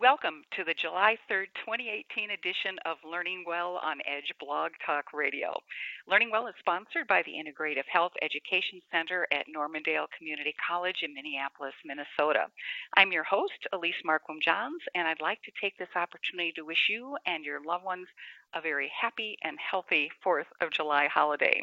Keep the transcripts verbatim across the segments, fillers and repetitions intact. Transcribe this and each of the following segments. Welcome to the July third, twenty eighteen edition of Learning Well on Edge Blog Talk Radio. Learning Well is sponsored by the Integrative Health Education Center at Normandale Community College in Minneapolis, Minnesota. I'm your host, Elise Marquam Jahns, and I'd like to take this opportunity to wish you and your loved ones a very happy and healthy fourth of July holiday.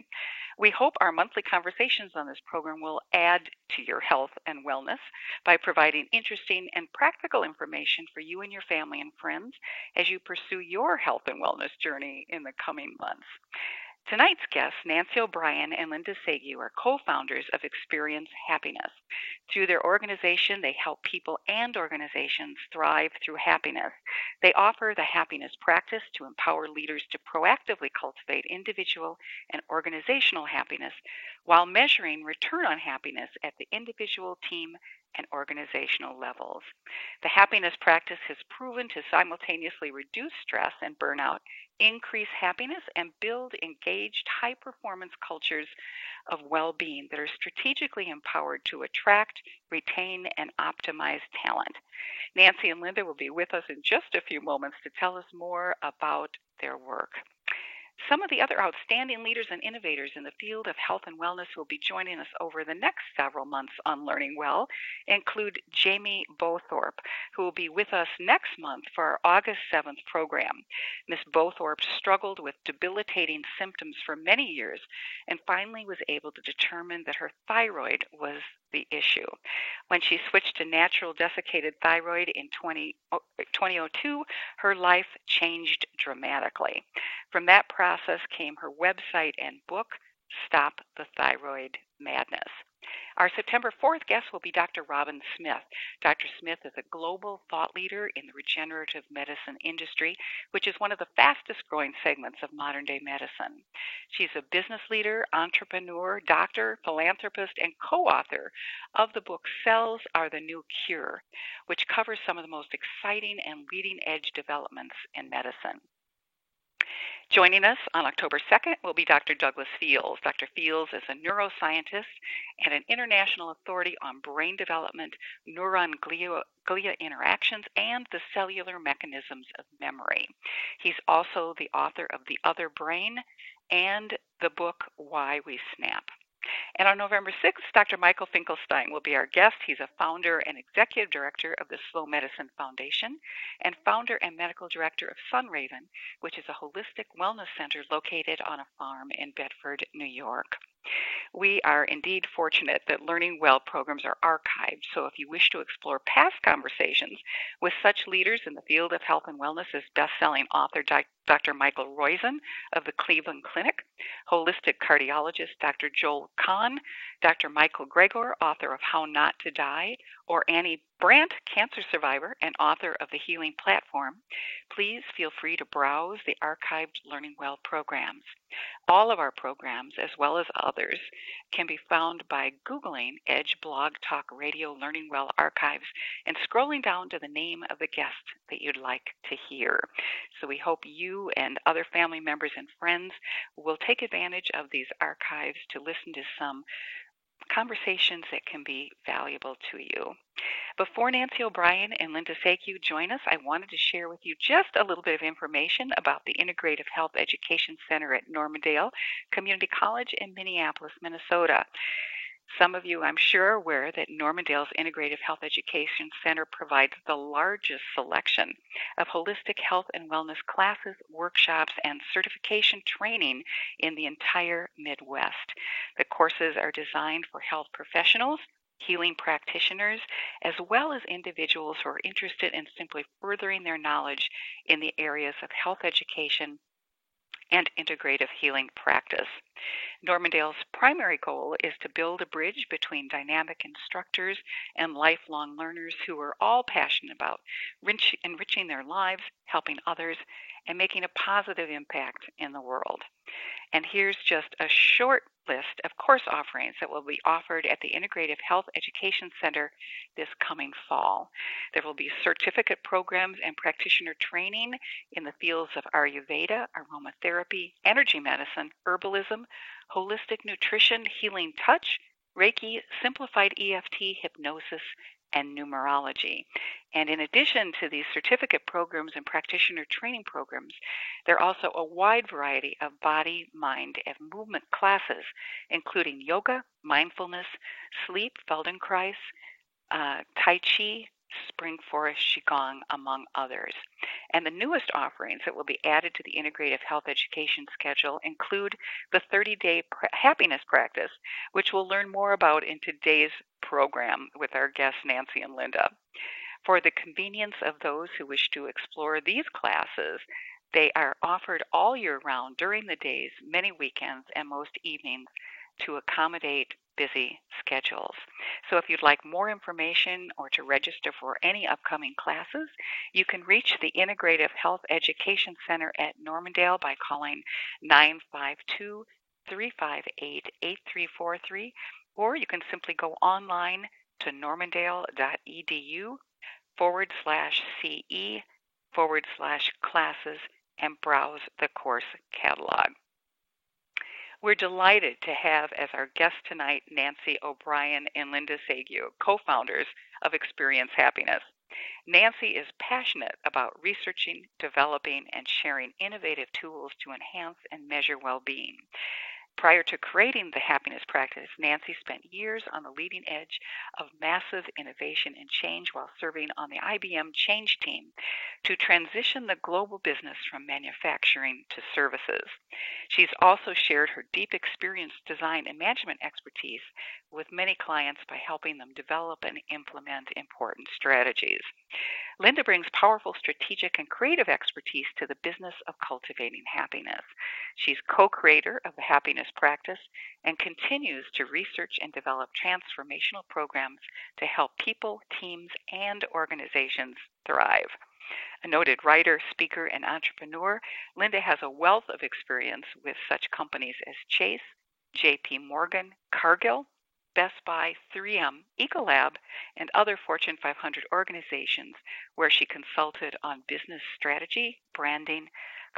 We hope our monthly conversations on this program will add to your health and wellness by providing interesting and practical information for you and your family and friends as you pursue your health and wellness journey in the coming months. Tonight's guests, Nancy O'Brien and Linda Saggau, are co-founders of Experience Happiness. Through their organization, they help people and organizations thrive through happiness. They offer the happiness practice to empower leaders to proactively cultivate individual and organizational happiness while measuring return on happiness at the individual, team, and organizational levels. The happiness practice has proven to simultaneously reduce stress and burnout, increase happiness, and build engaged, high-performance cultures of well-being that are strategically empowered to attract, retain, and optimize talent. Nancy and Linda will be with us in just a few moments to tell us more about their work. Some of the other outstanding leaders and innovators in the field of health and wellness will be joining us over the next several months on Learning Well include Jamie Bowthorpe, who will be with us next month for our August seventh program. Miz Bowthorpe struggled with debilitating symptoms for many years and finally was able to determine that her thyroid was the issue. When she switched to natural desiccated thyroid in twenty oh two, her life changed dramatically. From that process came her website and book, Stop the Thyroid Madness. Our September fourth guest will be Doctor Robin Smith. Doctor Smith is a global thought leader in the regenerative medicine industry, which is one of the fastest-growing segments of modern-day medicine. She's a business leader, entrepreneur, doctor, philanthropist, and co-author of the book Cells Are the New Cure, which covers some of the most exciting and leading-edge developments in medicine. Joining us on October second will be Doctor Douglas Fields. Doctor Fields is a neuroscientist and an international authority on brain development, neuron glia, glia interactions, and the cellular mechanisms of memory. He's also the author of The Other Brain and the book Why We Snap. And on November sixth, Doctor Michael Finkelstein will be our guest. He's a founder and executive director of the Slow Medicine Foundation and founder and medical director of Sun Raven, which is a holistic wellness center located on a farm in Bedford, New York. We are indeed fortunate that Learning Well programs are archived, so if you wish to explore past conversations with such leaders in the field of health and wellness as best-selling author Doctor Michael Roizen of the Cleveland Clinic, holistic cardiologist Doctor Joel Kahn, Doctor Michael Greger, author of How Not to Die, or Annie Brandt, cancer survivor and author of The Healing Platform, please feel free to browse the archived Learning Well programs. All of our programs, as well as others, can be found by Googling Edge Blog Talk Radio Learning Well Archives and scrolling down to the name of the guest that you'd like to hear. So we hope you and other family members and friends will take advantage of these archives to listen to some conversations that can be valuable to you. Before Nancy O'Brien and Linda Saggau join us, I wanted to share with you just a little bit of information about the Integrative Health Education Center at Normandale Community College in Minneapolis, Minnesota. Some of you, I'm sure, are aware that Normandale's Integrative Health Education Center provides the largest selection of holistic health and wellness classes, workshops, and certification training in the entire Midwest. The courses are designed for health professionals, healing practitioners, as well as individuals who are interested in simply furthering their knowledge in the areas of health education, and integrative healing practice. Normandale's primary goal is to build a bridge between dynamic instructors and lifelong learners who are all passionate about enrich- enriching their lives, helping others, and making a positive impact in the world. And here's just a short list of course offerings that will be offered at the Integrative Health Education Center this coming fall. There will be certificate programs and practitioner training in the fields of Ayurveda, aromatherapy, energy medicine, herbalism, holistic nutrition, healing touch, Reiki, simplified E F T, hypnosis, and numerology. And in addition to these certificate programs and practitioner training programs, there are also a wide variety of body, mind, and movement classes, including yoga, mindfulness, sleep, Feldenkrais, uh, Tai Chi, Spring Forest Qigong, among others. And the newest offerings that will be added to the Integrative Health Education schedule include the thirty-day happiness practice, which we'll learn more about in today's program with our guests Nancy and Linda. For the convenience of those who wish to explore these classes, they are offered all year round during the days, many weekends, and most evenings to accommodate busy schedules. So if you'd like more information or to register for any upcoming classes, you can reach the Integrative Health Education Center at Normandale by calling nine five two, three five eight, eight three four three, or you can simply go online to normandale.edu forward slash CE forward slash classes and browse the course catalog. We're delighted to have as our guests tonight Nancy O'Brien and Linda Saggau, co-founders of Experience Happiness. Nancy is passionate about researching, developing, and sharing innovative tools to enhance and measure well-being. Prior to creating the happiness practice, Nancy spent years on the leading edge of massive innovation and change while serving on the I B M Change Team to transition the global business from manufacturing to services. She's also shared her deep experience, design, and management expertise with many clients by helping them develop and implement important strategies. Linda brings powerful strategic and creative expertise to the business of cultivating happiness. She's co-creator of the Happiness Practice and continues to research and develop transformational programs to help people, teams, and organizations thrive. A noted writer, speaker, and entrepreneur, Linda has a wealth of experience with such companies as Chase, J P Morgan, Cargill, Best Buy, three M, Ecolab, and other Fortune five hundred organizations where she consulted on business strategy, branding,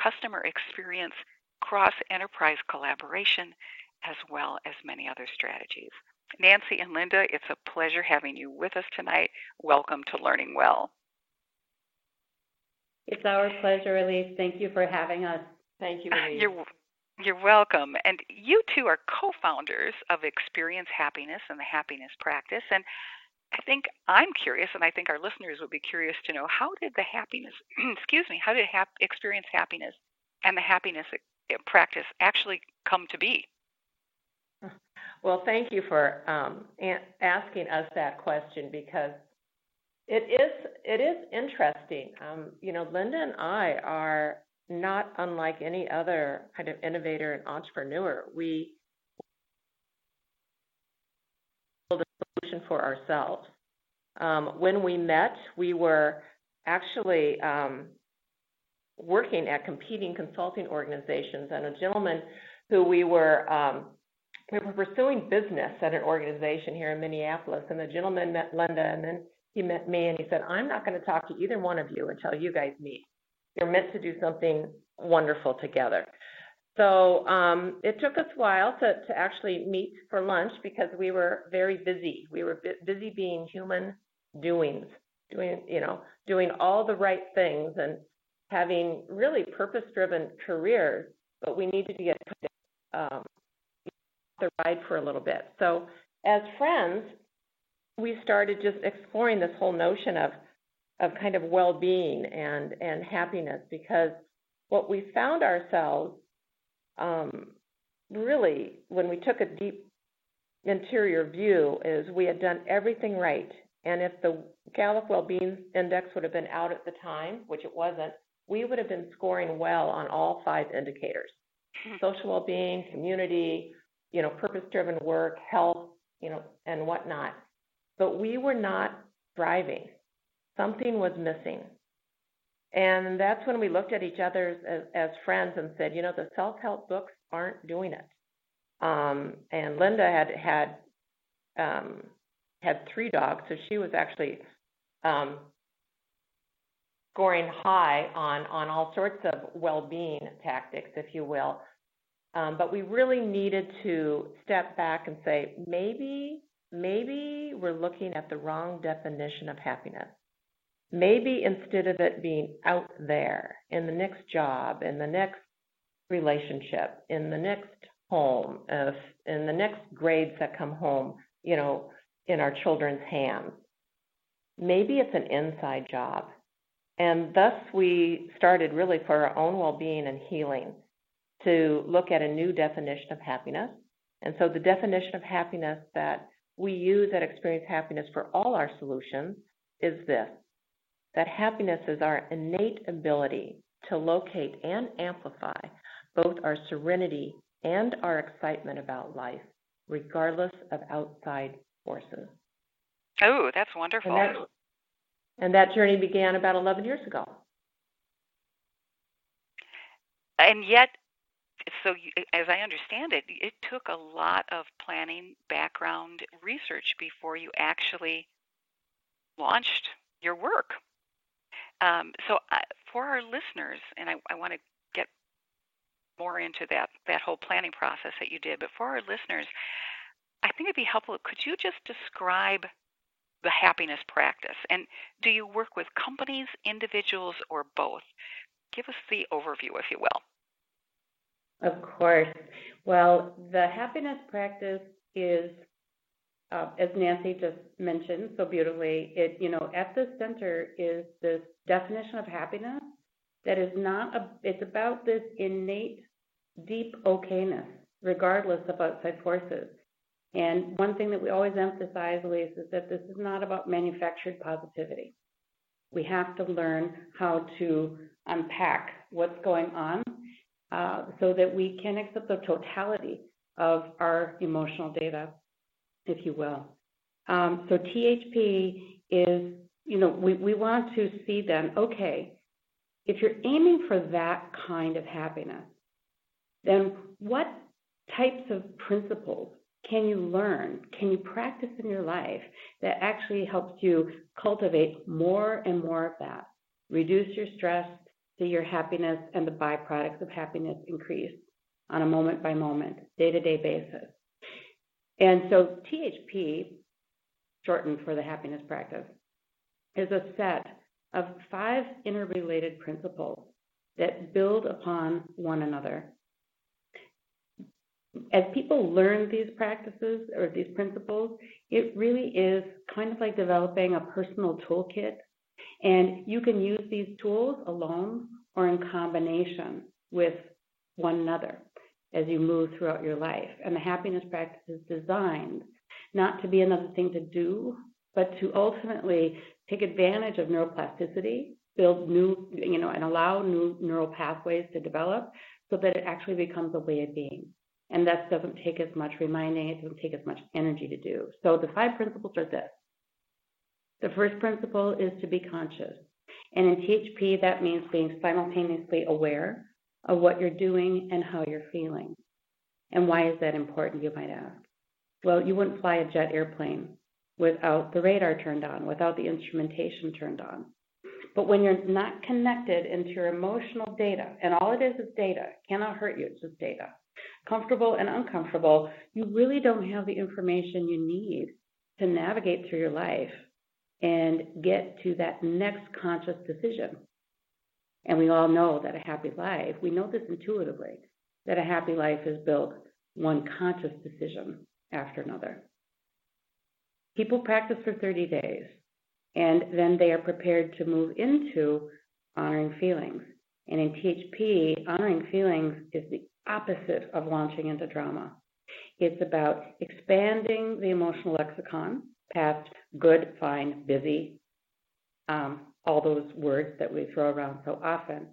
customer experience, cross-enterprise collaboration, as well as many other strategies. Nancy and Linda, it's a pleasure having you with us tonight. Welcome to Learning Well. It's our pleasure, Elise. Thank you for having us. Thank you, Elise. You're, you're welcome. And you two are co-founders of Experience Happiness and the Happiness Practice. And I think I'm curious, and I think our listeners would be curious to know, how did the happiness, excuse me, how did hap- Experience Happiness and the Happiness Practice actually come to be? Well, thank you for um, asking us that question, because it is it is interesting. Um, you know, Linda and I are not unlike any other kind of innovator and entrepreneur. We build a solution for ourselves. Um, when we met, we were actually um, working at competing consulting organizations, and a gentleman who we were um, we were pursuing business at an organization here in Minneapolis, and the gentleman met Linda, and then he met me, and he said, "I'm not going to talk to either one of you until you guys meet. You're meant to do something wonderful together." So um, it took us a while to, to actually meet for lunch, because we were very busy. We were bu- busy being human doings, doing you know doing all the right things and having really purpose-driven careers, but we needed to get um, the ride for a little bit. So as friends, we started just exploring this whole notion of of kind of well-being and, and happiness, because what we found ourselves um, really, when we took a deep interior view, is we had done everything right. And if the Gallup Well-Being Index would have been out at the time, which it wasn't, we would have been scoring well on all five indicators: social well-being, community, you know, purpose-driven work, health, you know, and whatnot. But we were not thriving. Something was missing. And that's when we looked at each other as, as friends and said, you know, the self-help books aren't doing it. Um, and Linda had had um, had three dogs, so she was actually um, scoring high on, on all sorts of well-being tactics, if you will. Um, but we really needed to step back and say, maybe, maybe we're looking at the wrong definition of happiness. Maybe instead of it being out there in the next job, in the next relationship, in the next home, uh, in the next grades that come home, you know, in our children's hands, maybe it's an inside job. And thus we started really for our own well-being and healing to look at a new definition of happiness. And so the definition of happiness that we use at Experience Happiness for all our solutions is this: that happiness is our innate ability to locate and amplify both our serenity and our excitement about life, regardless of outside forces. Oh, that's wonderful. And that, and that journey began about eleven years ago. And yet, so you, as I understand it, it took a lot of planning, background research before you actually launched your work. Um, so uh, for our listeners, and I, I want to get more into that, that whole planning process that you did, but for our listeners, I think it'd be helpful, could you just describe the happiness practice? And do you work with companies, individuals, or both? Give us the overview, if you will. Of course. Well, the happiness practice is, Uh, as Nancy just mentioned so beautifully, it, you know, at the center is this definition of happiness that is not, a, it's about this innate, deep okayness, regardless of outside forces. And one thing that we always emphasize, Elise, is that this is not about manufactured positivity. We have to learn how to unpack what's going on uh, so that we can accept the totality of our emotional data, if you will. Um, so T H P is, you know, we, we want to see then, okay, if you're aiming for that kind of happiness, then what types of principles can you learn, can you practice in your life that actually helps you cultivate more and more of that? Reduce your stress so your happiness and the byproducts of happiness increase on a moment-by-moment, day-to-day basis. And so T H P, shortened for the happiness practice, is a set of five interrelated principles that build upon one another. As people learn these practices or these principles, it really is kind of like developing a personal toolkit. And you can use these tools alone or in combination with one another as you move throughout your life. And the happiness practice is designed not to be another thing to do, but to ultimately take advantage of neuroplasticity, build new, you know, and allow new neural pathways to develop so that it actually becomes a way of being. And that doesn't take as much reminding, it doesn't take as much energy to do. So the five principles are this. The first principle is to be conscious. And in T H P, that means being simultaneously aware of what you're doing and how you're feeling. And why is that important, you might ask? Well, you wouldn't fly a jet airplane without the radar turned on, without the instrumentation turned on. But when you're not connected into your emotional data, and all it is is data, cannot hurt you, it's just data, comfortable and uncomfortable, you really don't have the information you need to navigate through your life and get to that next conscious decision. And we all know that a happy life, we know this intuitively, that a happy life is built one conscious decision after another. People practice for thirty days, and then they are prepared to move into honoring feelings. And in T H P, honoring feelings is the opposite of launching into drama. It's about expanding the emotional lexicon past good, fine, busy, um, all those words that we throw around so often,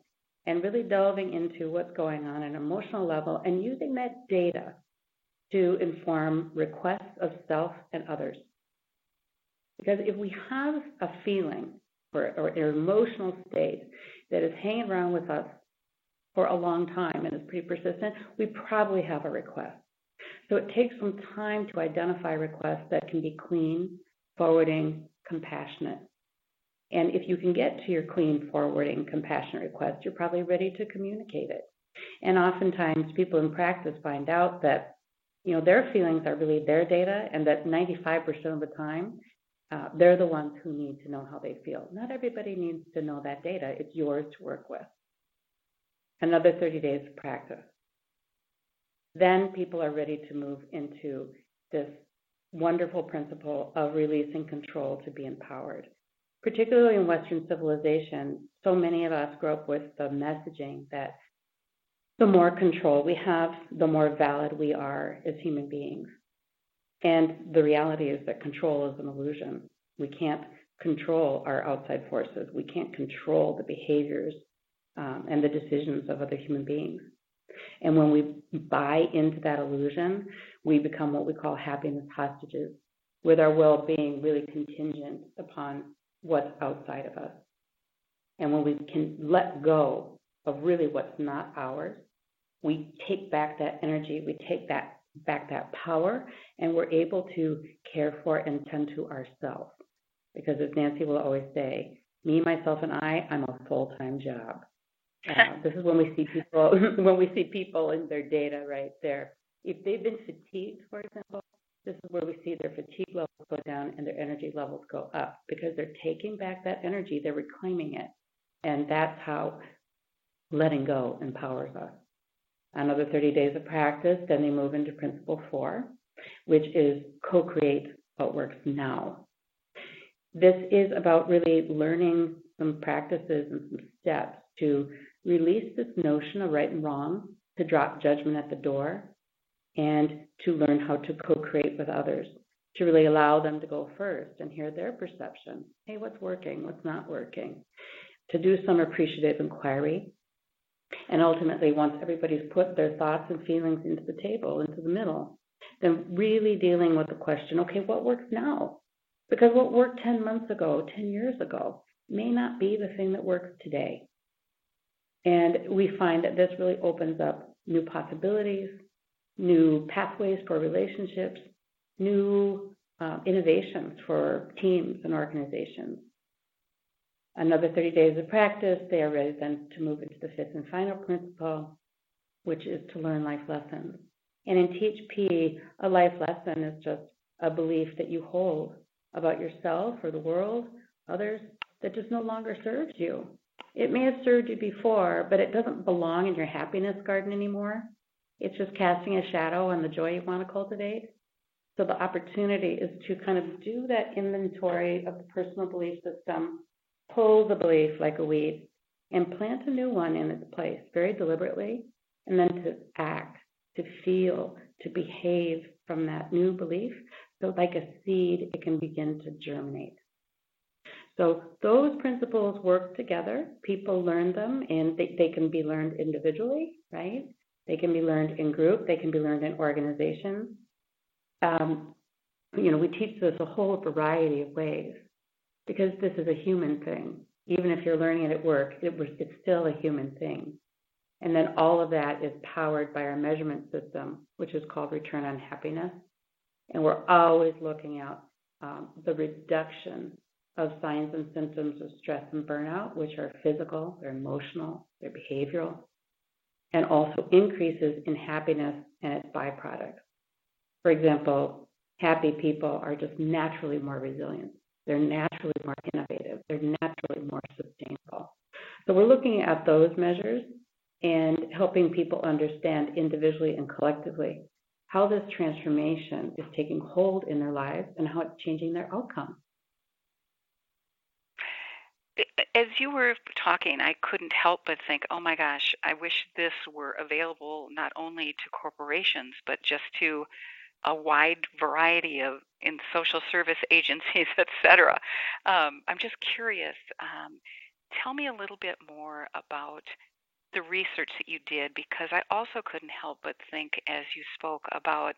and really delving into what's going on at an emotional level and using that data to inform requests of self and others. Because if we have a feeling or, or an emotional state that is hanging around with us for a long time and is pretty persistent, we probably have a request. So it takes some time to identify requests that can be clean, forwarding, compassionate. And if you can get to your clean, forwarding, compassionate request, you're probably ready to communicate it. And oftentimes people in practice find out that, you know, their feelings are really their data, and that ninety-five percent of the time, uh, they're the ones who need to know how they feel. Not everybody needs to know that data. It's yours to work with. Another thirty days of practice. Then people are ready to move into this wonderful principle of releasing control to be empowered. Particularly in Western civilization, so many of us grew up with the messaging that the more control we have, the more valid we are as human beings. And the reality is that control is an illusion. We can't control our outside forces. We can't control the behaviors um, and the decisions of other human beings. And when we buy into that illusion, we become what we call happiness hostages, with our well-being really contingent upon what's outside of us. And when we can let go of really what's not ours, we take back that energy, we take that back that power, and we're able to care for and tend to ourselves. Because as Nancy will always say, me, myself, and I, I'm a full-time job. Uh, this is when we see people when we see people in their data right there. If they've been fatigued, for example, this is where we see their fatigue levels go down and their energy levels go up, because they're taking back that energy, they're reclaiming it. And that's how letting go empowers us. Another thirty days of practice, then they move into principle four, which is co-create what works now. This is about really learning some practices and some steps to release this notion of right and wrong, to drop judgment at the door, and to learn how to co-create with others, to really allow them to go first and hear their perception. Hey, what's working? What's not working? To do some appreciative inquiry. And ultimately, once everybody's put their thoughts and feelings into the table, into the middle, then really dealing with the question, okay, what works now? Because what worked ten months ago, ten years ago, may not be the thing that works today. And we find that this really opens up new possibilities, new pathways for relationships, new uh, innovations for teams and organizations. Another thirty days of practice, they are ready then to move into the fifth and final principle, which is to learn life lessons. And in T H P, a life lesson is just a belief that you hold about yourself or the world, others, that just no longer serves you. It may have served you before, but it doesn't belong in your happiness garden anymore. It's just casting a shadow on the joy you want to cultivate. So the opportunity is to kind of do that inventory of the personal belief system, pull the belief like a weed, and plant a new one in its place very deliberately, and then to act, to feel, to behave from that new belief. So like a seed, it can begin to germinate. So those principles work together. People learn them, and they, they can be learned individually, right? They can be learned in group. They can be learned in organizations. Um, you know, we teach this a whole variety of ways because this is a human thing. Even if you're learning it at work, it was, it's still a human thing. And then all of that is powered by our measurement system, which is called return on happiness. And we're always looking at um, the reduction of signs and symptoms of stress and burnout, which are physical, they're emotional, they're behavioral, and also increases in happiness and its byproducts. For example, happy people are just naturally more resilient. They're naturally more innovative. They're naturally more sustainable. So we're looking at those measures and helping people understand individually and collectively how this transformation is taking hold in their lives and how it's changing their outcome. As you were talking, I couldn't help but think, oh my gosh, I wish this were available not only to corporations, but just to a wide variety of in social service agencies, et cetera. Um, I'm just curious, um, tell me a little bit more about the research that you did, because I also couldn't help but think as you spoke about,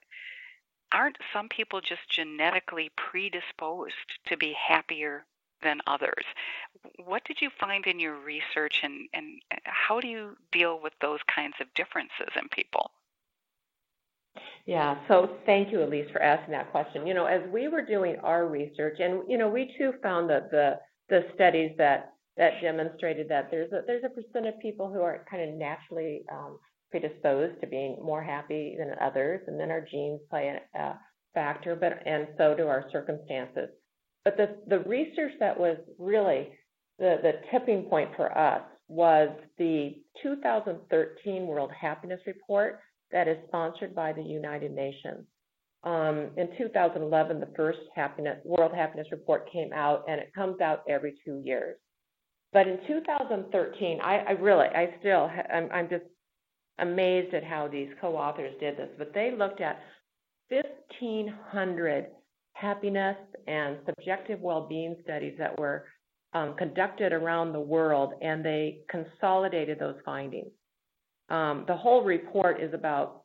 aren't some people just genetically predisposed to be happier than others? What did you find in your research, and, and how do you deal with those kinds of differences in people? Yeah, so thank you, Elise, for asking that question. You know, as we were doing our research, and, you know, we too found that the the studies that that demonstrated that there's a, there's a percent of people who are kind of naturally um, predisposed to being more happy than others, and then our genes play a, a factor, but and so do our circumstances. But the, the research that was really the, the tipping point for us was the two thousand thirteen World Happiness Report that is sponsored by the United Nations. Um, in two thousand eleven, the first happiness, World Happiness Report came out, and it comes out every two years. But in two thousand thirteen, I, I really, I still, I'm, I'm just amazed at how these co-authors did this. But they looked at fifteen hundred happiness and subjective well-being studies that were um, conducted around the world, and they consolidated those findings. Um, the whole report is about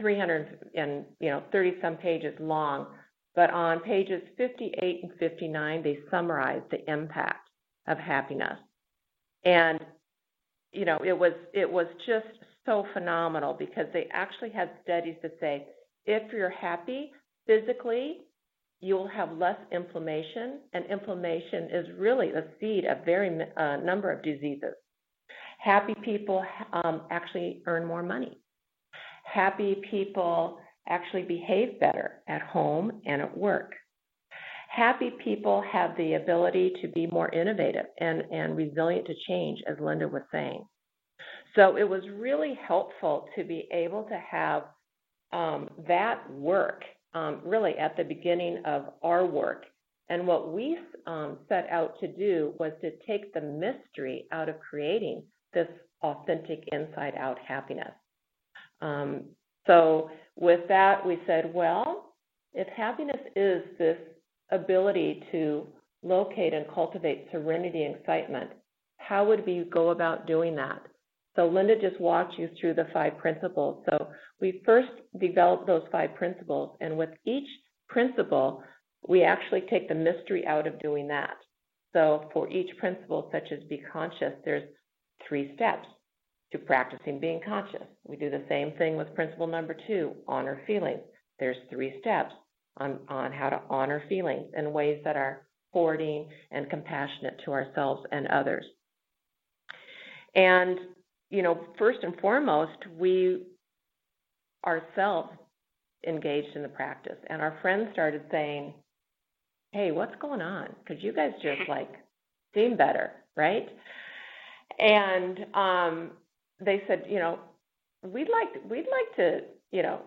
three hundred and, you know, thirty some pages long, but on pages fifty-eight and fifty-nine, they summarize the impact of happiness. And, you know, it was it was just so phenomenal, because they actually had studies that say, if you're happy physically, you'll have less inflammation, and inflammation is really the seed of very uh, number of diseases. Happy people um, actually earn more money. Happy people actually behave better at home and at work. Happy people have the ability to be more innovative and, and resilient to change, as Linda was saying. So it was really helpful to be able to have um, that work um, really at the beginning of our work. And what we um, set out to do was to take the mystery out of creating this authentic inside-out happiness. Um, so with that, we said, well, if happiness is this ability to locate and cultivate serenity and excitement, how would we go about doing that? So Linda just walked you through the five principles. So we first developed those five principles, and with each principle, we actually take the mystery out of doing that. So for each principle, such as be conscious, there's three steps to practicing being conscious. We do the same thing with principle number two, honor feelings. There's three steps on, on how to honor feelings in ways that are forwarding and compassionate to ourselves and others. And, you know, first and foremost, we ourselves engaged in the practice, and our friends started saying, hey, what's going on? Because you guys just like seem better, right? And um, they said, you know, we'd like we'd like to, you know,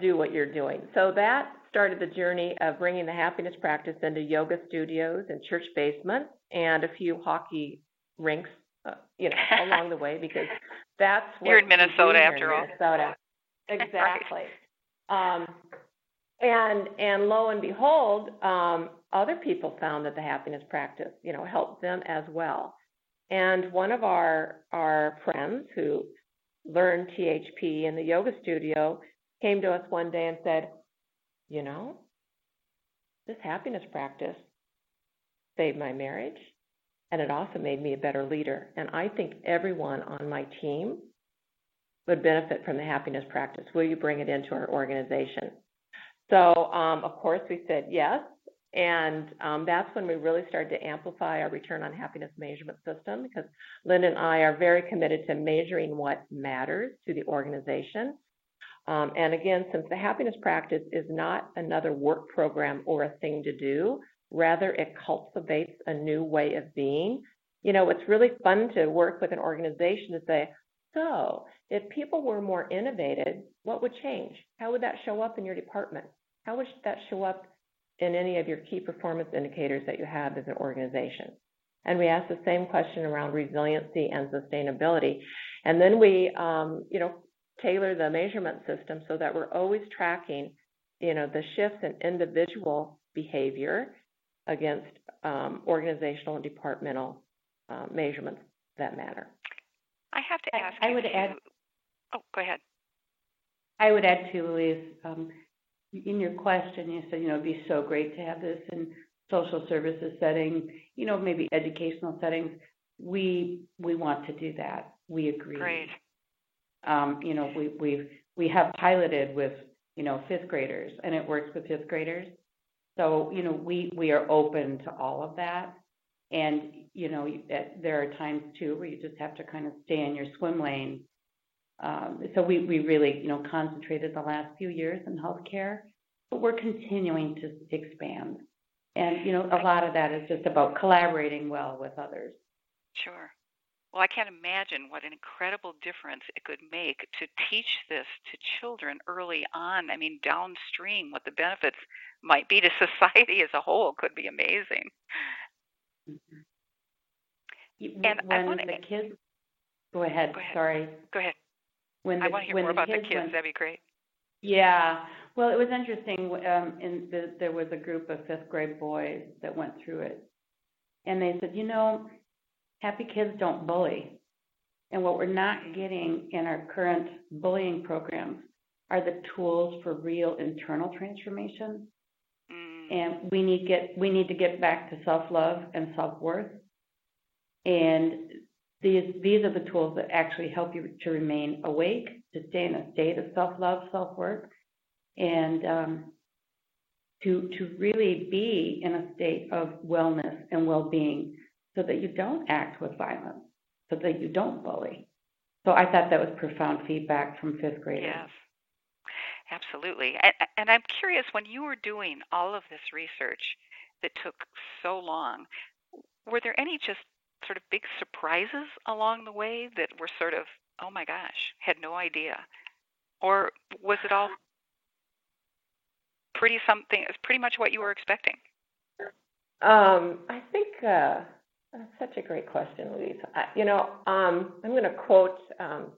do what you're doing. So that started the journey of bringing the happiness practice into yoga studios and church basements and a few hockey rinks, uh, you know, along the way, because that's what you're in Minnesota after all. Minnesota. Exactly. Right. Um, and and lo and behold, um, other people found that the happiness practice, you know, helped them as well. And one of our our friends who learned T H P in the yoga studio came to us one day and said, you know, this happiness practice saved my marriage, and it also made me a better leader. And I think everyone on my team would benefit from the happiness practice. Will you bring it into our organization? So, um, of course, we said yes. And um, that's when we really started to amplify our return on happiness measurement system, because Linda and I are very committed to measuring what matters to the organization. Um, and again, since the happiness practice is not another work program or a thing to do, rather it cultivates a new way of being. You know, it's really fun to work with an organization to say, so if people were more innovative, what would change? How would that show up in your department? How would that show up in any of your key performance indicators that you have as an organization? And we asked the same question around resiliency and sustainability. And then we, um, you know, tailor the measurement system so that we're always tracking you know, the shifts in individual behavior against um, organizational and departmental uh, measurements that matter. I have to ask. I, I would you, add. Oh, go ahead. I would add to Elise. Um, in your question, you said, you know, it'd be so great to have this in social services settings, you know, maybe educational settings. We we want to do that. We agree. Great. Um, you know, we we we have piloted with, you know, fifth graders, and it works with fifth graders. So, you know, we, we are open to all of that. And, you know, there are times, too, where you just have to kind of stay in your swim lane. Um, so we, we really, you know, concentrated the last few years in healthcare, but we're continuing to expand. And, you know, a lot of that is just about collaborating well with others. Sure. Well, I can't imagine what an incredible difference it could make to teach this to children early on. I mean, downstream, what the benefits might be to society as a whole could be amazing. Mm-hmm. And when I want to... the kids... Go ahead. Go ahead. Sorry. Go ahead. When the, I want to hear more the about kids the kids. Went, that'd be great. Yeah. Well, it was interesting. Um, in the, there was a group of fifth grade boys that went through it. And they said, you know, happy kids don't bully. And what we're not getting in our current bullying programs are the tools for real internal transformation. Mm. And we need get we need to get back to self-love and self-worth. And These these are the tools that actually help you to remain awake, to stay in a state of self-love, self-worth, and um, to to really be in a state of wellness and well-being, so that you don't act with violence, so that you don't bully. So I thought that was profound feedback from fifth graders. Yes, absolutely. And, and I'm curious, when you were doing all of this research that took so long, were there any just sort of big surprises along the way that were sort of, oh my gosh, had no idea? Or was it all pretty something, it's pretty much what you were expecting? Um, I think uh, that's such a great question, Louise. I, you know, um, I'm going to quote, um,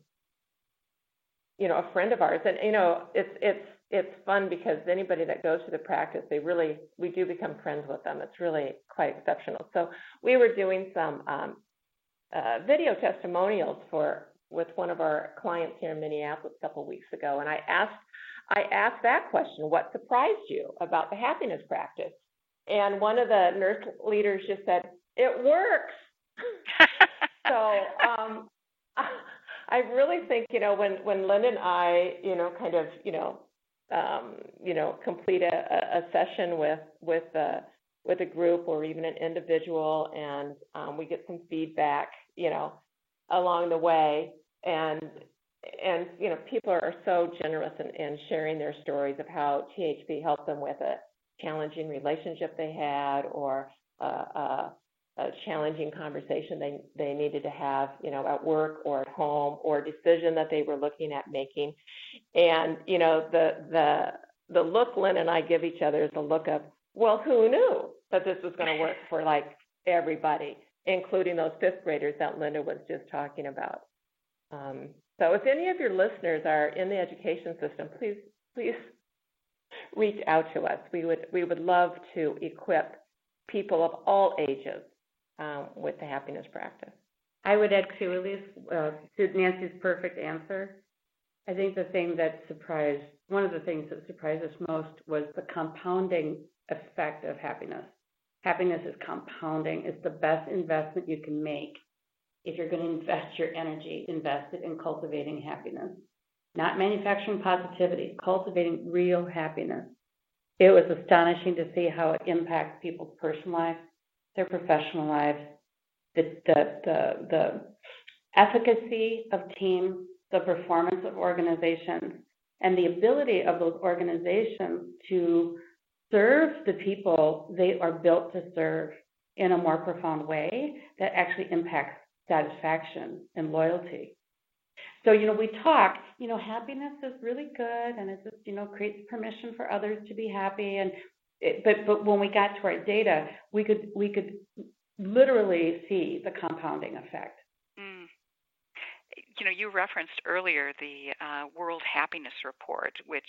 you know, a friend of ours, and you know, it's it's it's fun because anybody that goes to the practice, they really, we do become friends with them. It's really quite exceptional. So we were doing some um, uh, video testimonials for with one of our clients here in Minneapolis a couple of weeks ago, and I asked I asked that question: what surprised you about the happiness practice? And one of the nurse leaders just said, "It works." So um, I really think, you know, when when Linda and I, you know, kind of, you know. Um, you know, complete a, a session with with a with a group or even an individual, and um, we get some feedback, you know, along the way, and and you know, people are so generous in, in sharing their stories of how T H P helped them with a challenging relationship they had, or a, a, a challenging conversation they they needed to have, you know, at work or at home, or a decision that they were looking at making. And, you know, the the the look Lynn and I give each other is a look of, well, who knew that this was going to work for, like, everybody, including those fifth graders that Linda was just talking about. Um, so if any of your listeners are in the education system, please, please reach out to us. We would, we would love to equip people of all ages um, with the happiness practice. I would add to Elise, uh, to Nancy's perfect answer. I think the thing that surprised, one of the things that surprised us most was the compounding effect of happiness. Happiness is compounding. It's the best investment you can make if you're going to invest your energy, invest it in cultivating happiness. Not manufacturing positivity, cultivating real happiness. It was astonishing to see how it impacts people's personal lives, their professional lives, the the the, the efficacy of teams, the performance of organizations, and the ability of those organizations to serve the people they are built to serve in a more profound way that actually impacts satisfaction and loyalty. So, you know, we talk, you know, happiness is really good, and it just, you know, creates permission for others to be happy. And it, but but when we got to our data, we could we could literally see the compounding effect. Mm. You know, you referenced earlier the uh, World Happiness Report, which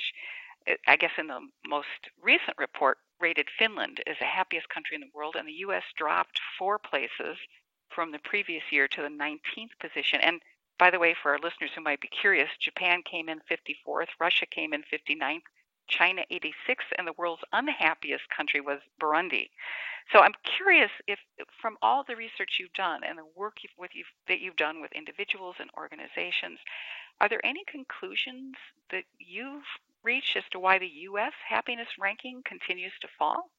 I guess in the most recent report, rated Finland as the happiest country in the world, and the U S dropped four places from the previous year to the nineteenth position. And by the way, for our listeners who might be curious, Japan came in fifty-fourth, Russia came in fifty-ninth, China eighty-sixth, and the world's unhappiest country was Burundi. So I'm curious if, from all the research you've done and the work you've, with you've, that you've done with individuals and organizations, are there any conclusions that you've reached as to why the U S happiness ranking continues to fall?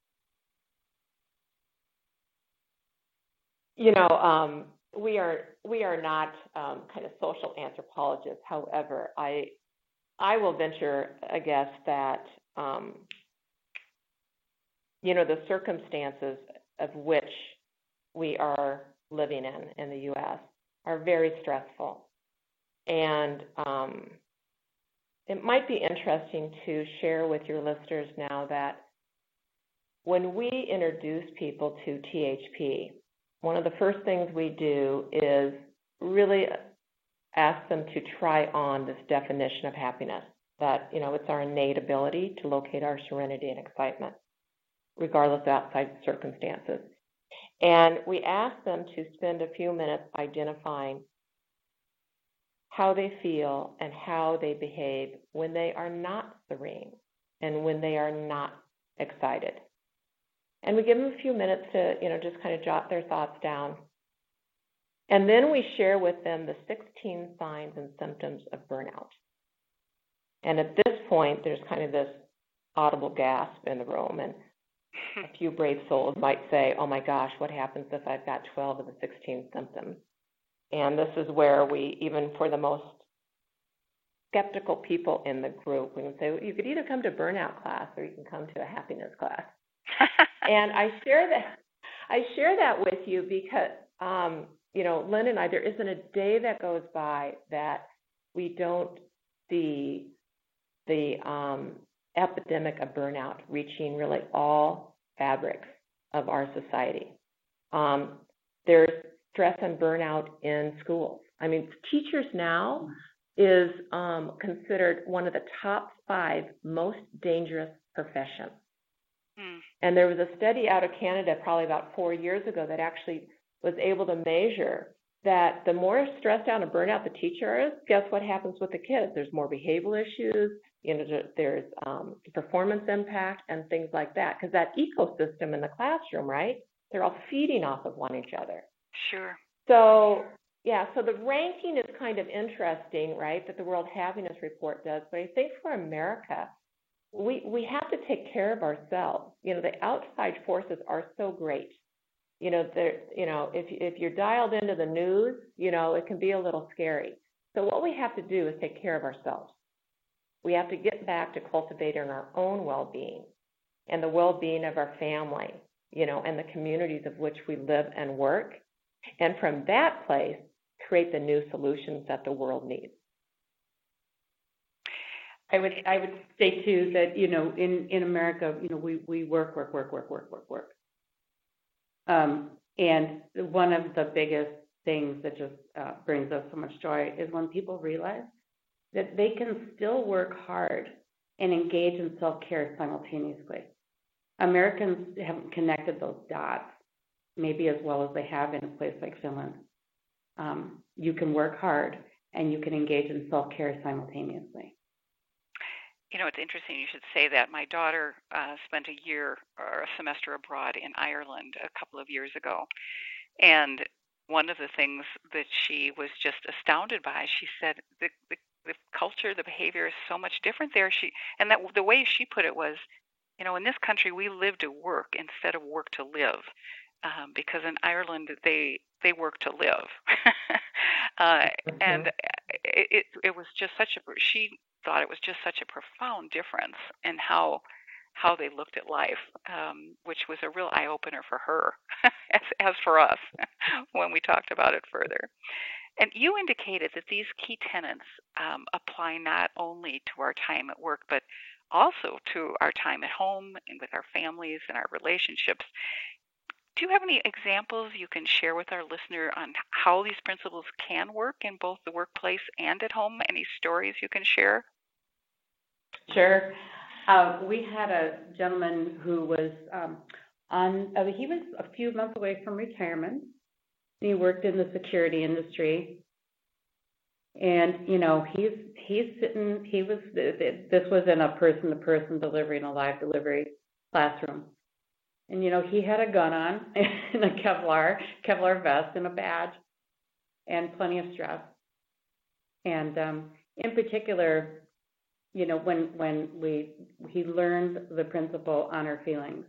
You know, um, we are we are not um, kind of social anthropologists. However, I I will venture a guess that um, you know, the circumstances of which we are living in in the U S are very stressful, and um, it might be interesting to share with your listeners now that when we introduce people to T H P, one of the first things we do is really ask them to try on this definition of happiness, that, you know, it's our innate ability to locate our serenity and excitement, regardless of outside circumstances. And we ask them to spend a few minutes identifying how they feel and how they behave when they are not serene and when they are not excited. And we give them a few minutes to, you know, just kind of jot their thoughts down. And then we share with them the sixteen signs and symptoms of burnout. And at this point, there's kind of this audible gasp in the room, and a few brave souls might say, oh my gosh, what happens if I've got twelve of the sixteen symptoms? And this is where we, even for the most skeptical people in the group, we can say, well, you could either come to burnout class or you can come to a happiness class. And I share that I share that with you because, um, you know, Lynn and I, there isn't a day that goes by that we don't see the um, epidemic of burnout reaching really all fabrics of our society. Um, there's stress and burnout in schools. I mean, teachers now is um, considered one of the top five most dangerous professions. Mm. And there was a study out of Canada probably about four years ago that actually was able to measure that the more stressed out and burnout the teacher is, guess what happens with the kids? There's more behavioral issues, you know, there's um, performance impact and things like that, because that ecosystem in the classroom, right, they're all feeding off of one each other. Sure. So, yeah, so the ranking is kind of interesting, right, that the World Happiness Report does. But I think for America, we, we have to take care of ourselves. You know, the outside forces are so great. You know, you know, if if you're dialed into the news, you know, it can be a little scary. So what we have to do is take care of ourselves. We have to get back to cultivating our own well-being and the well-being of our family, you know, and the communities of which we live and work. And from that place, create the new solutions that the world needs. I would I would say, too, that, you know, in, in America, you know, we, we work, work, work, work, work, work, work. Um, and one of the biggest things that just uh, brings us so much joy is when people realize that they can still work hard and engage in self-care simultaneously. Americans haven't connected those dots maybe as well as they have in a place like Finland. Um, you can work hard and you can engage in self-care simultaneously. You know, it's interesting you should say that. My daughter uh, spent a year or a semester abroad in Ireland a couple of years ago. And one of the things that she was just astounded by, she said the, the, the culture, the behavior is so much different there. She and that the way she put it was, you know, in this country, we live to work instead of work to live. Um, because in Ireland, they, they work to live. uh, mm-hmm. And it, it it was just such a, she thought it was just such a profound difference in how how they looked at life, um, which was a real eye-opener for her, as, as for us, when we talked about it further. And you indicated that these key tenets um, apply not only to our time at work, but also to our time at home and with our families and our relationships. Do you have any examples you can share with our listener on how these principles can work in both the workplace and at home? Any stories you can share? Sure. Uh, we had a gentleman who was um, on, uh, he was a few months away from retirement. He worked in the security industry. And, you know, he's he's sitting, he was, this was in a person-to-person delivery, in a live delivery classroom. And, you know, he had a gun on and a Kevlar, Kevlar vest and a badge and plenty of stress. And um, in particular, you know, when when we he learned the principle, honor feelings.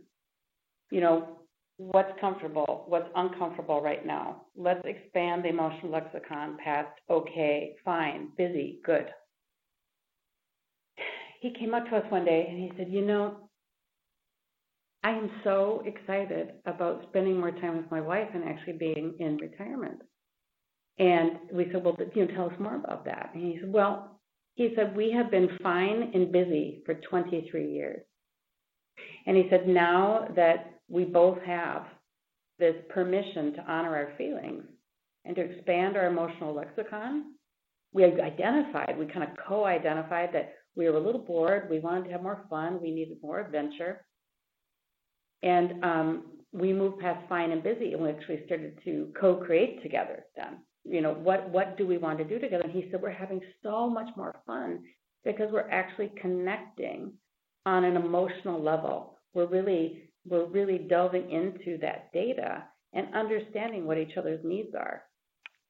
You know, what's comfortable, what's uncomfortable right now. Let's expand the emotional lexicon past okay, fine, busy, good. He came up to us one day and he said, you know, I am so excited about spending more time with my wife and actually being in retirement. And we said, well, you know, tell us more about that. And he said, well, he said, we have been fine and busy for twenty-three years. And he said, now that we both have this permission to honor our feelings and to expand our emotional lexicon, we identified, we kind of co-identified that we were a little bored, we wanted to have more fun, we needed more adventure. And um, we moved past fine and busy, and we actually started to co-create together then. You know, what, what do we want to do together? And he said, we're having so much more fun because we're actually connecting on an emotional level. We're really we're really delving into that data and understanding what each other's needs are.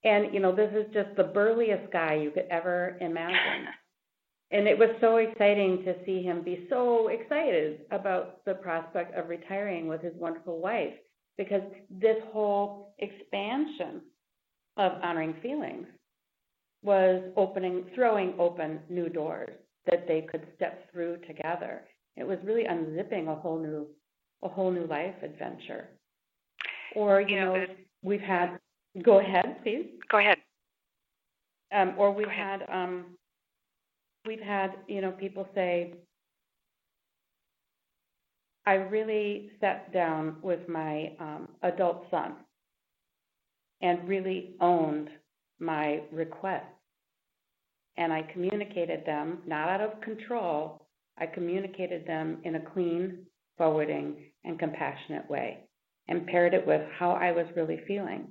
And, you know, this is just the burliest guy you could ever imagine. And it was so exciting to see him be so excited about the prospect of retiring with his wonderful wife, because this whole expansion of honoring feelings was opening, throwing open new doors that they could step through together. It was really unzipping a whole new, a whole new life adventure. Or, you, you know, know we've had, go ahead, please. Go ahead. Um, or we've had, um, We've had, you know, people say, I really sat down with my um, adult son and really owned my requests. And I communicated them, not out of control, I communicated them in a clean, forwarding, and compassionate way, and paired it with how I was really feeling.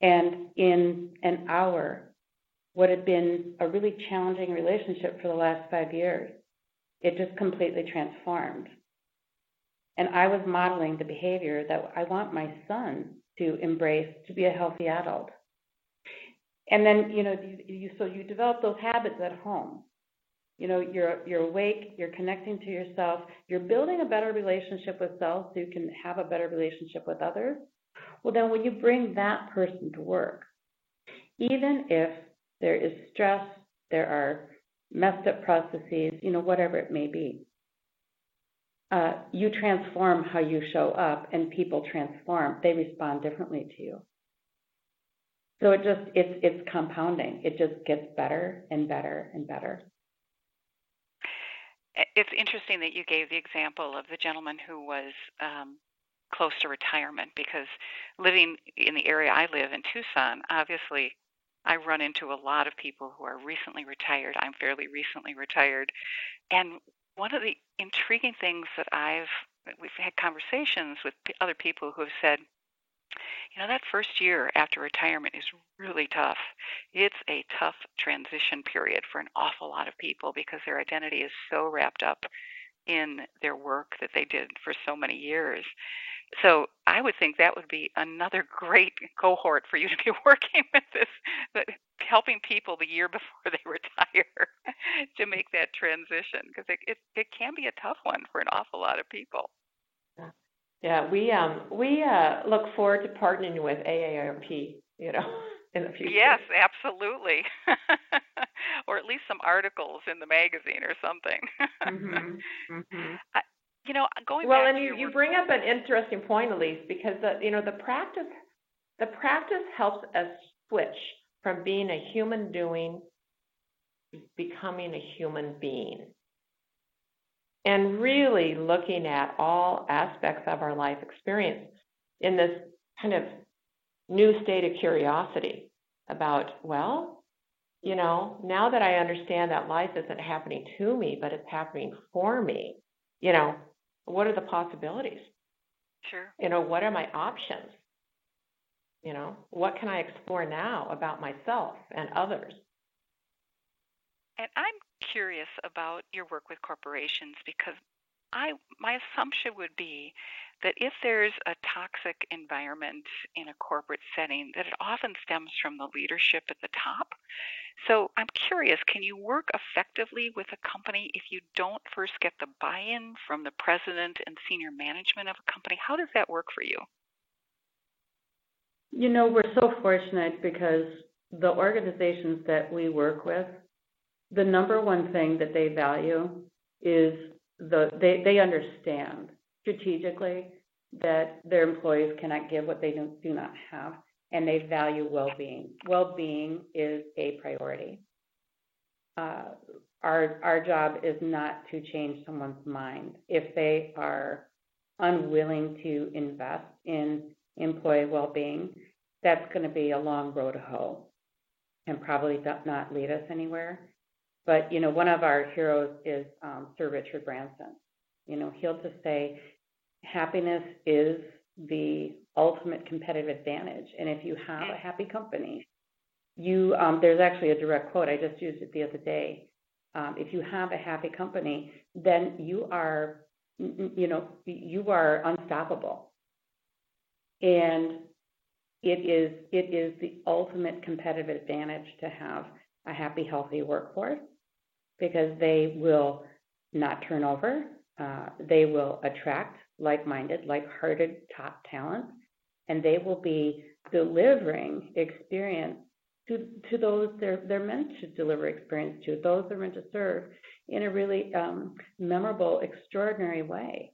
And in an hour, what had been a really challenging relationship for the last five years, it just completely transformed. And I was modeling the behavior that I want my son to embrace, to be a healthy adult. And then, you know, you, so you develop those habits at home. You know, you're you're awake, you're connecting to yourself, you're building a better relationship with self so you can have a better relationship with others. Well, then when you bring that person to work, even if there is stress, there are messed up processes, you know, whatever it may be. Uh, you transform how you show up, and people transform. They respond differently to you. So it just, it's it's compounding. It just gets better and better and better. It's interesting that you gave the example of the gentleman who was um, close to retirement, because living in the area I live in, Tucson, obviously, I run into a lot of people who are recently retired. I'm fairly recently retired. And one of the intriguing things that I've, we've had conversations with other people who have said, you know, that first year after retirement is really tough. It's a tough transition period for an awful lot of people because their identity is so wrapped up in their work that they did for so many years. So I would think that would be another great cohort for you to be working with, this, helping people the year before they retire to make that transition, because it, it it can be a tough one for an awful lot of people. Yeah, we um we uh, look forward to partnering with A A R P, you know, in the future. Yes, absolutely. Or at least some articles in the magazine or something. Mm-hmm. Mm-hmm. I, You know, going well, back and to you, you bring up an interesting point, Elise, because the, you know the practice, the practice helps us switch from being a human doing, becoming a human being, and really looking at all aspects of our life experience in this kind of new state of curiosity about, well, you know, now that I understand that life isn't happening to me, but it's happening for me, you know, what are the possibilities? Sure. You know, what are my options? You know, what can I explore now about myself and others? And I'm curious about your work with corporations, because I my assumption would be that if there's a toxic environment in a corporate setting, that it often stems from the leadership at the top. So I'm curious, can you work effectively with a company if you don't first get the buy-in from the president and senior management of a company? How does that work for you? You know, we're so fortunate because the organizations that we work with, the number one thing that they value is the they, they understand strategically that their employees cannot give what they do, do not have, and they value well-being. Well-being is a priority. Uh, our our job is not to change someone's mind. If they are unwilling to invest in employee well-being, that's going to be a long road to hoe and probably not lead us anywhere. But, you know, one of our heroes is um, Sir Richard Branson. You know, he'll just say happiness is the ultimate competitive advantage. And if you have a happy company, you um, there's actually a direct quote. I just used it the other day. Um, if you have a happy company, then you are, you know, you are unstoppable. And it is it is the ultimate competitive advantage to have a happy, healthy workforce, because they will not turn over. Uh, they will attract like-minded, like-hearted top talent, and they will be delivering experience to, to those they're, they're meant to deliver experience to, those they're meant to serve in a really um, memorable, extraordinary way.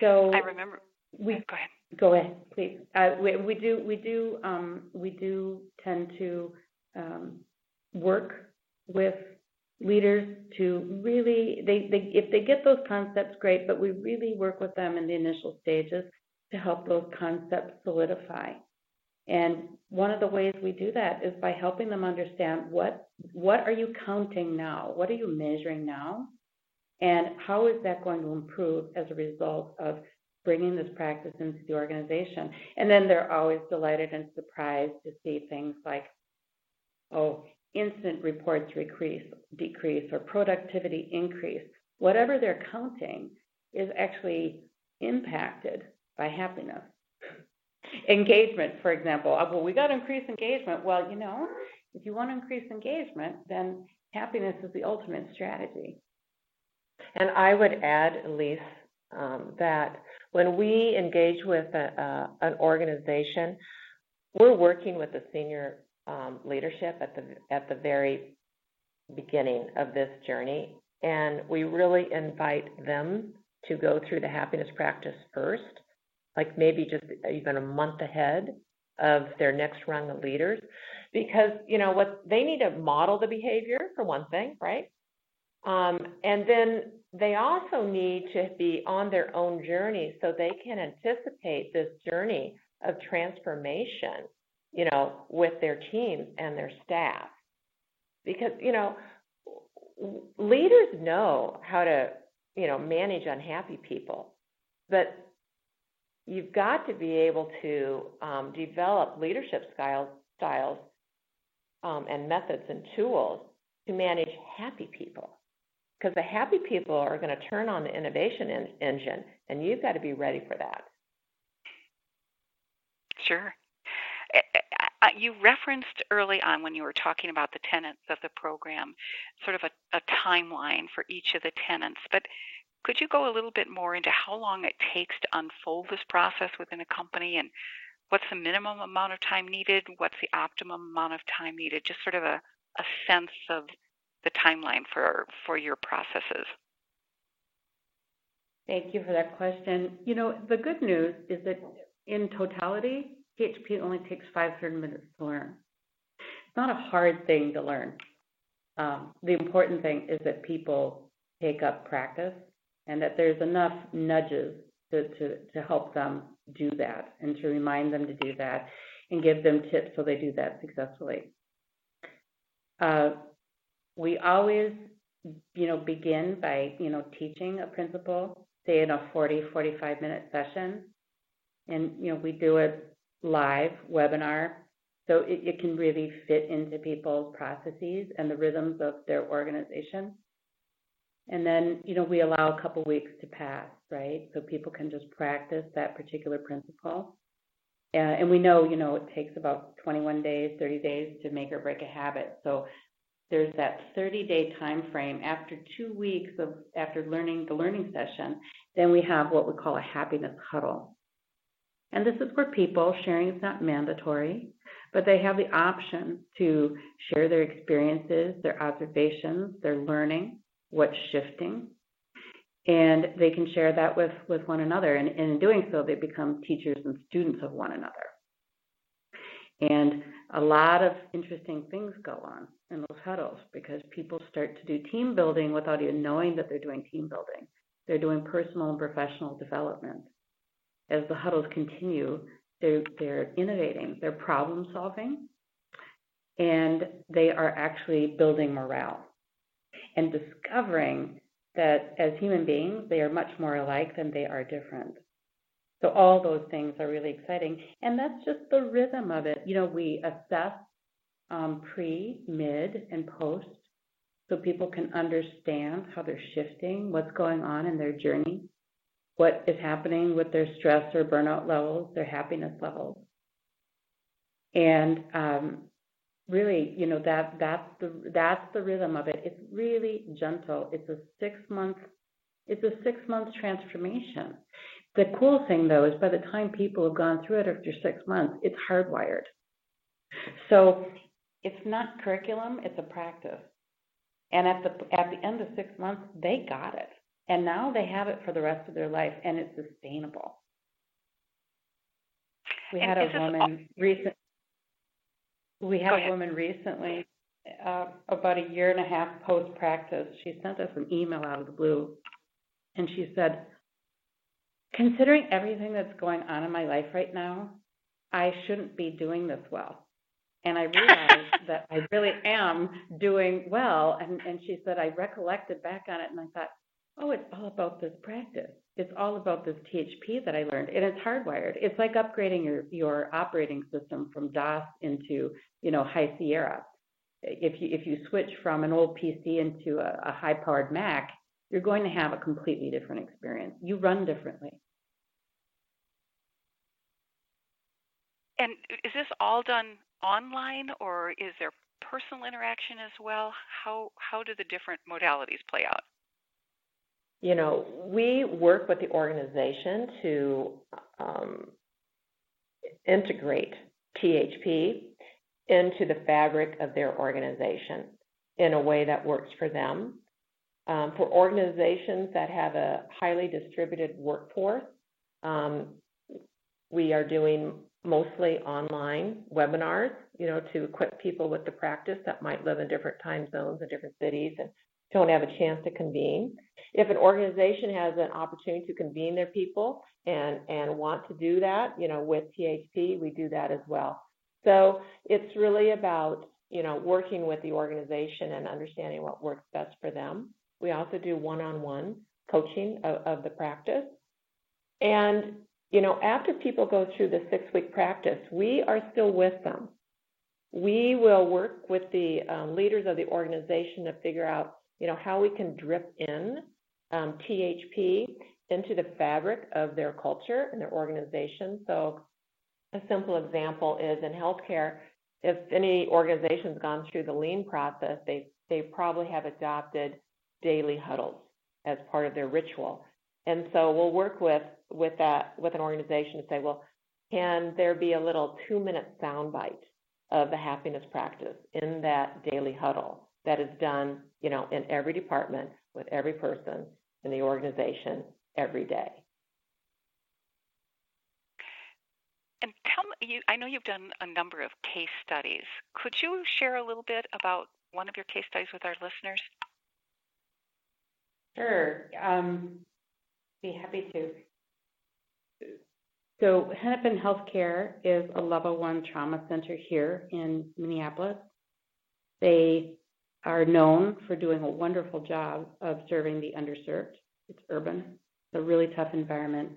So I remember. We, go ahead. Go ahead, please. Uh, we, we do. We do. Um, we do tend to um, work with leaders to really. They, they if they get those concepts, great. But we really work with them in the initial stages to help those concepts solidify. And one of the ways we do that is by helping them understand what what are you counting now, what are you measuring now, and how is that going to improve as a result of bringing this practice into the organization. And then they're always delighted and surprised to see things like, oh, incident reports decrease, decrease, or productivity increase. Whatever they're counting is actually impacted by happiness. Engagement, for example. Oh, well, we got to increase engagement. Well, you know, if you want to increase engagement, then happiness is the ultimate strategy. And I would add, Elise, um, that when we engage with a, uh, an organization, we're working with the senior um, leadership at the at the very beginning of this journey, and we really invite them to go through the happiness practice first, like maybe just even a month ahead of their next rung of leaders, because you know what, they need to model the behavior for one thing, right? Um, and then they also need to be on their own journey so they can anticipate this journey of transformation, you know, with their teams and their staff. Because, you know, leaders know how to, you know, manage unhappy people, but you've got to be able to um, develop leadership styles, styles um, and methods and tools to manage happy people. Because the happy people are going to turn on the innovation in- engine, and you've got to be ready for that. Sure. You referenced early on when you were talking about the tenets of the program, sort of a, a timeline for each of the tenets. But could you go a little bit more into how long it takes to unfold this process within a company, and what's the minimum amount of time needed? What's the optimum amount of time needed? Just sort of a, a sense of the timeline for, for your processes. Thank you for that question. You know, the good news is that in totality, H P only takes five hundred minutes to learn. It's not a hard thing to learn. Um, the important thing is that people take up practice and that there's enough nudges to, to, to help them do that and to remind them to do that and give them tips so they do that successfully. Uh, we always, you know, begin by, you know, teaching a principle, say in a forty, forty-five minute session. And, you know, we do a live webinar, so it, it can really fit into people's processes and the rhythms of their organization. And then, you know, we allow a couple weeks to pass, right? So people can just practice that particular principle. Uh, and we know, you know, it takes about twenty-one days, thirty days to make or break a habit. So there's that thirty-day time frame. After two weeks of after learning the learning session, then we have what we call a happiness huddle. And this is where people, sharing is not mandatory, but they have the option to share their experiences, their observations, their learning, what's shifting, and they can share that with, with one another. And, and in doing so, they become teachers and students of one another. And a lot of interesting things go on in those huddles because people start to do team building without even knowing that they're doing team building. They're doing personal and professional development. As the huddles continue, they're, they're innovating, they're problem solving, and they are actually building morale and discovering that as human beings, they are much more alike than they are different. So all those things are really exciting. And that's just the rhythm of it. You know, we assess um, pre, mid, and post so people can understand how they're shifting, what's going on in their journey, what is happening with their stress or burnout levels, their happiness levels. And um, really, you know, that that's the that's the rhythm of it. It's really gentle. It's a six month, it's a six month transformation. The cool thing though is by the time people have gone through it after six months, it's hardwired. So it's not curriculum, it's a practice. And at the at the end of six months, they got it. And now they have it for the rest of their life, and it's sustainable. We and had a woman recent. We had a woman recently, uh, about a year and a half post practice. She sent us an email out of the blue, and she said, "Considering everything that's going on in my life right now, I shouldn't be doing this well." And I realized that I really am doing well. And, and she said, I recollected back on it, and I thought, oh, it's all about this practice. It's all about this T H P that I learned, and it's hardwired. It's like upgrading your, your operating system from DOS into, you know, High Sierra. If you if you switch from an old P C into a, a high-powered Mac, you're going to have a completely different experience. You run differently. And is this all done online, or is there personal interaction as well? How how do the different modalities play out? You know, we work with the organization to um, integrate T H P into the fabric of their organization in a way that works for them. Um, for organizations that have a highly distributed workforce, um, we are doing mostly online webinars, you know, to equip people with the practice that might live in different time zones and different cities and don't have a chance to convene. If an organization has an opportunity to convene their people and, and want to do that, you know, with T H P, we do that as well. So it's really about, you know, working with the organization and understanding what works best for them. We also do one-on-one coaching of, of the practice. And, you know, after people go through the six-week practice, we are still with them. We will work with the um, leaders of the organization to figure out, you know, how we can drip in Um, T H P into the fabric of their culture and their organization. So a simple example is in healthcare, if any organization's gone through the lean process, they, they probably have adopted daily huddles as part of their ritual. And so we'll work with, with that, with an organization to say, well, can there be a little two-minute soundbite of the happiness practice in that daily huddle that is done, you know, in every department with every person in the organization every day. And tell me, you, I know you've done a number of case studies. Could you share a little bit about one of your case studies with our listeners? Sure, um, be happy to. So Hennepin Healthcare is a level one trauma center here in Minneapolis. They are known for doing a wonderful job of serving the underserved. It's urban. It's a really tough environment.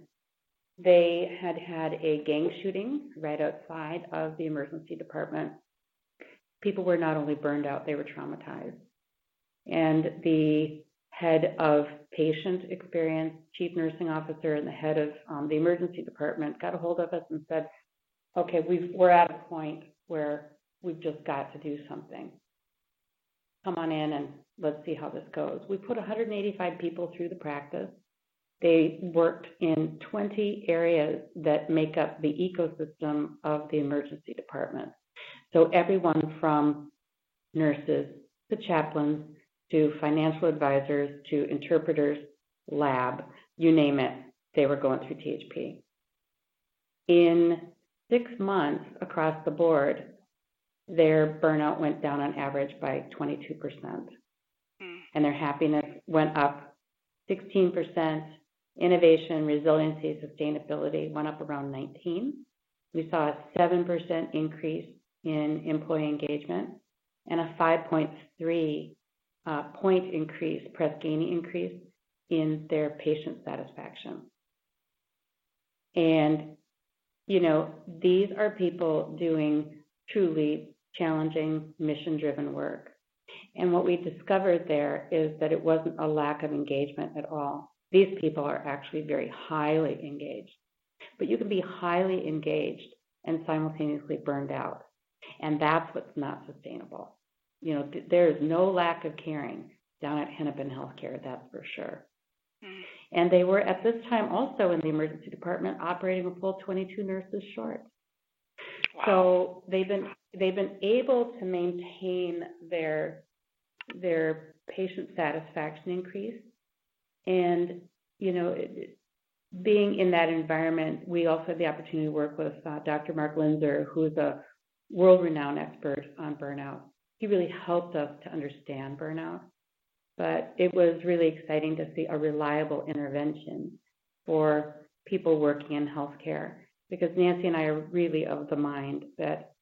They had had a gang shooting right outside of the emergency department. People were not only burned out, they were traumatized. And the head of patient experience, chief nursing officer, and the head of um, the emergency department got a hold of us and said, okay, we've, we're at a point where we've just got to do something. Come on in and let's see how this goes. We put one hundred eighty-five people through the practice. They worked in twenty areas that make up the ecosystem of the emergency department. So everyone from nurses to chaplains to financial advisors to interpreters, lab, you name it, they were going through T H P. In six months across the board, their burnout went down on average by twenty-two percent, and their happiness went up sixteen percent. Innovation, resiliency, sustainability went up around nineteen. We saw a seven percent increase in employee engagement and a five point three uh, point increase, Press-Ganey increase in their patient satisfaction. And, you know, these are people doing truly challenging, mission-driven work. And what we discovered there is that it wasn't a lack of engagement at all. These people are actually very highly engaged. But you can be highly engaged and simultaneously burned out. And that's what's not sustainable. You know, th- there is no lack of caring down at Hennepin Healthcare, that's for sure. Mm-hmm. And they were at this time also in the emergency department operating a full twenty-two nurses short. Wow. So they've been they've been able to maintain their their patient satisfaction increase. And, you know, being in that environment, we also had the opportunity to work with uh, Doctor Mark Linzer, who is a world-renowned expert on burnout. He really helped us to understand burnout. But it was really exciting to see a reliable intervention for people working in healthcare, because Nancy and I are really of the mind that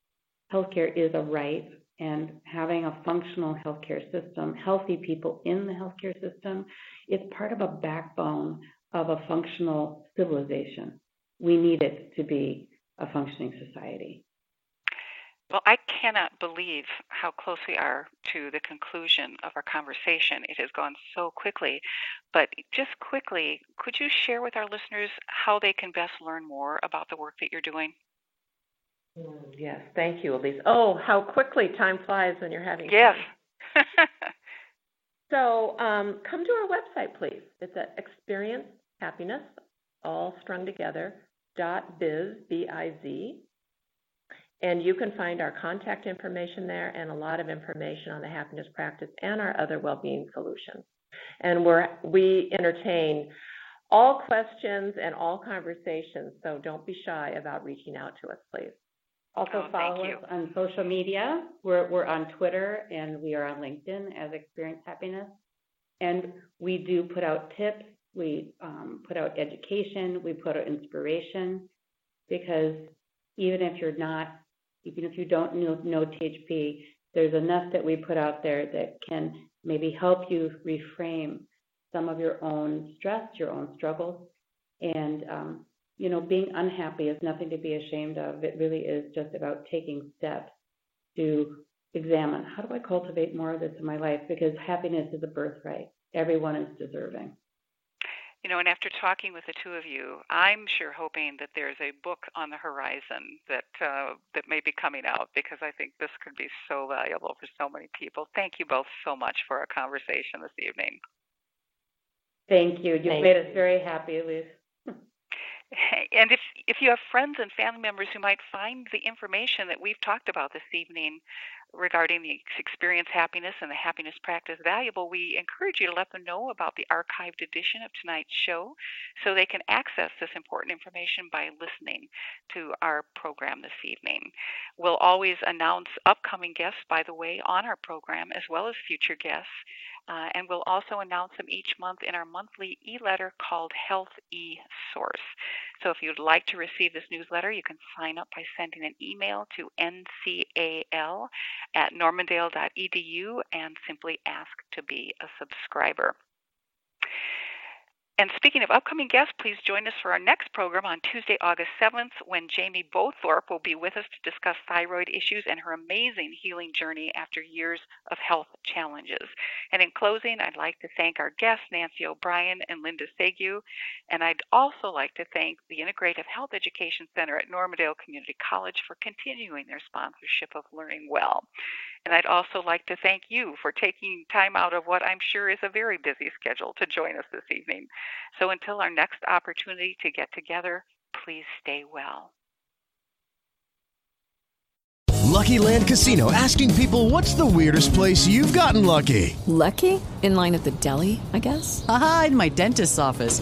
healthcare is a right, and having a functional healthcare system, healthy people in the healthcare system, is part of a backbone of a functional civilization. We need it to be a functioning society. Well, I cannot believe how close we are to the conclusion of our conversation. It has gone so quickly. But just quickly, could you share with our listeners how they can best learn more about the work that you're doing? Yes, thank you, Elise. Oh, how quickly time flies when you're having yes. fun. Yes. So um, come to our website, please. It's at Experience Happiness, all strung together, dot biz, B I Z. And you can find our contact information there and a lot of information on the happiness practice and our other well-being solutions. And we're, we entertain all questions and all conversations, so don't be shy about reaching out to us, please. Also oh, follow us on social media. We're, we're on Twitter and we are on LinkedIn as Experience Happiness. And we do put out tips. We um, put out education. We put out inspiration, because even if you're not, even if you don't know, know T H P, there's enough that we put out there that can maybe help you reframe some of your own stress, your own struggles, and um, you know, being unhappy is nothing to be ashamed of. It really is just about taking steps to examine, how do I cultivate more of this in my life? Because happiness is a birthright. Everyone is deserving. You know, and after talking with the two of you, I'm sure hoping that there's a book on the horizon that uh, that may be coming out, because I think this could be so valuable for so many people. Thank you both so much for our conversation this evening. Thank you. You've Thank made you. us very happy, Elise. And if, if you have friends and family members who might find the information that we've talked about this evening regarding the Experience Happiness and the happiness practice valuable, we encourage you to let them know about the archived edition of tonight's show so they can access this important information by listening to our program this evening. We'll always announce upcoming guests, by the way, on our program, as well as future guests. Uh, and we'll also announce them each month in our monthly e-letter called Health e-Source. So if you'd like to receive this newsletter, you can sign up by sending an email to N C A L at normandale dot e d u and simply ask to be a subscriber. And speaking of upcoming guests, please join us for our next program on Tuesday, August seventh, when Jamie Bowthorpe will be with us to discuss thyroid issues and her amazing healing journey after years of health challenges. And in closing, I'd like to thank our guests, Nancy O'Brien and Linda Saggau. And I'd also like to thank the Integrative Health Education Center at Normandale Community College for continuing their sponsorship of Learning Well. And I'd also like to thank you for taking time out of what I'm sure is a very busy schedule to join us this evening. So until our next opportunity to get together, please stay well. Lucky Land Casino, asking people, what's the weirdest place you've gotten lucky? Lucky? In line at the deli, I guess? Aha, in my dentist's office.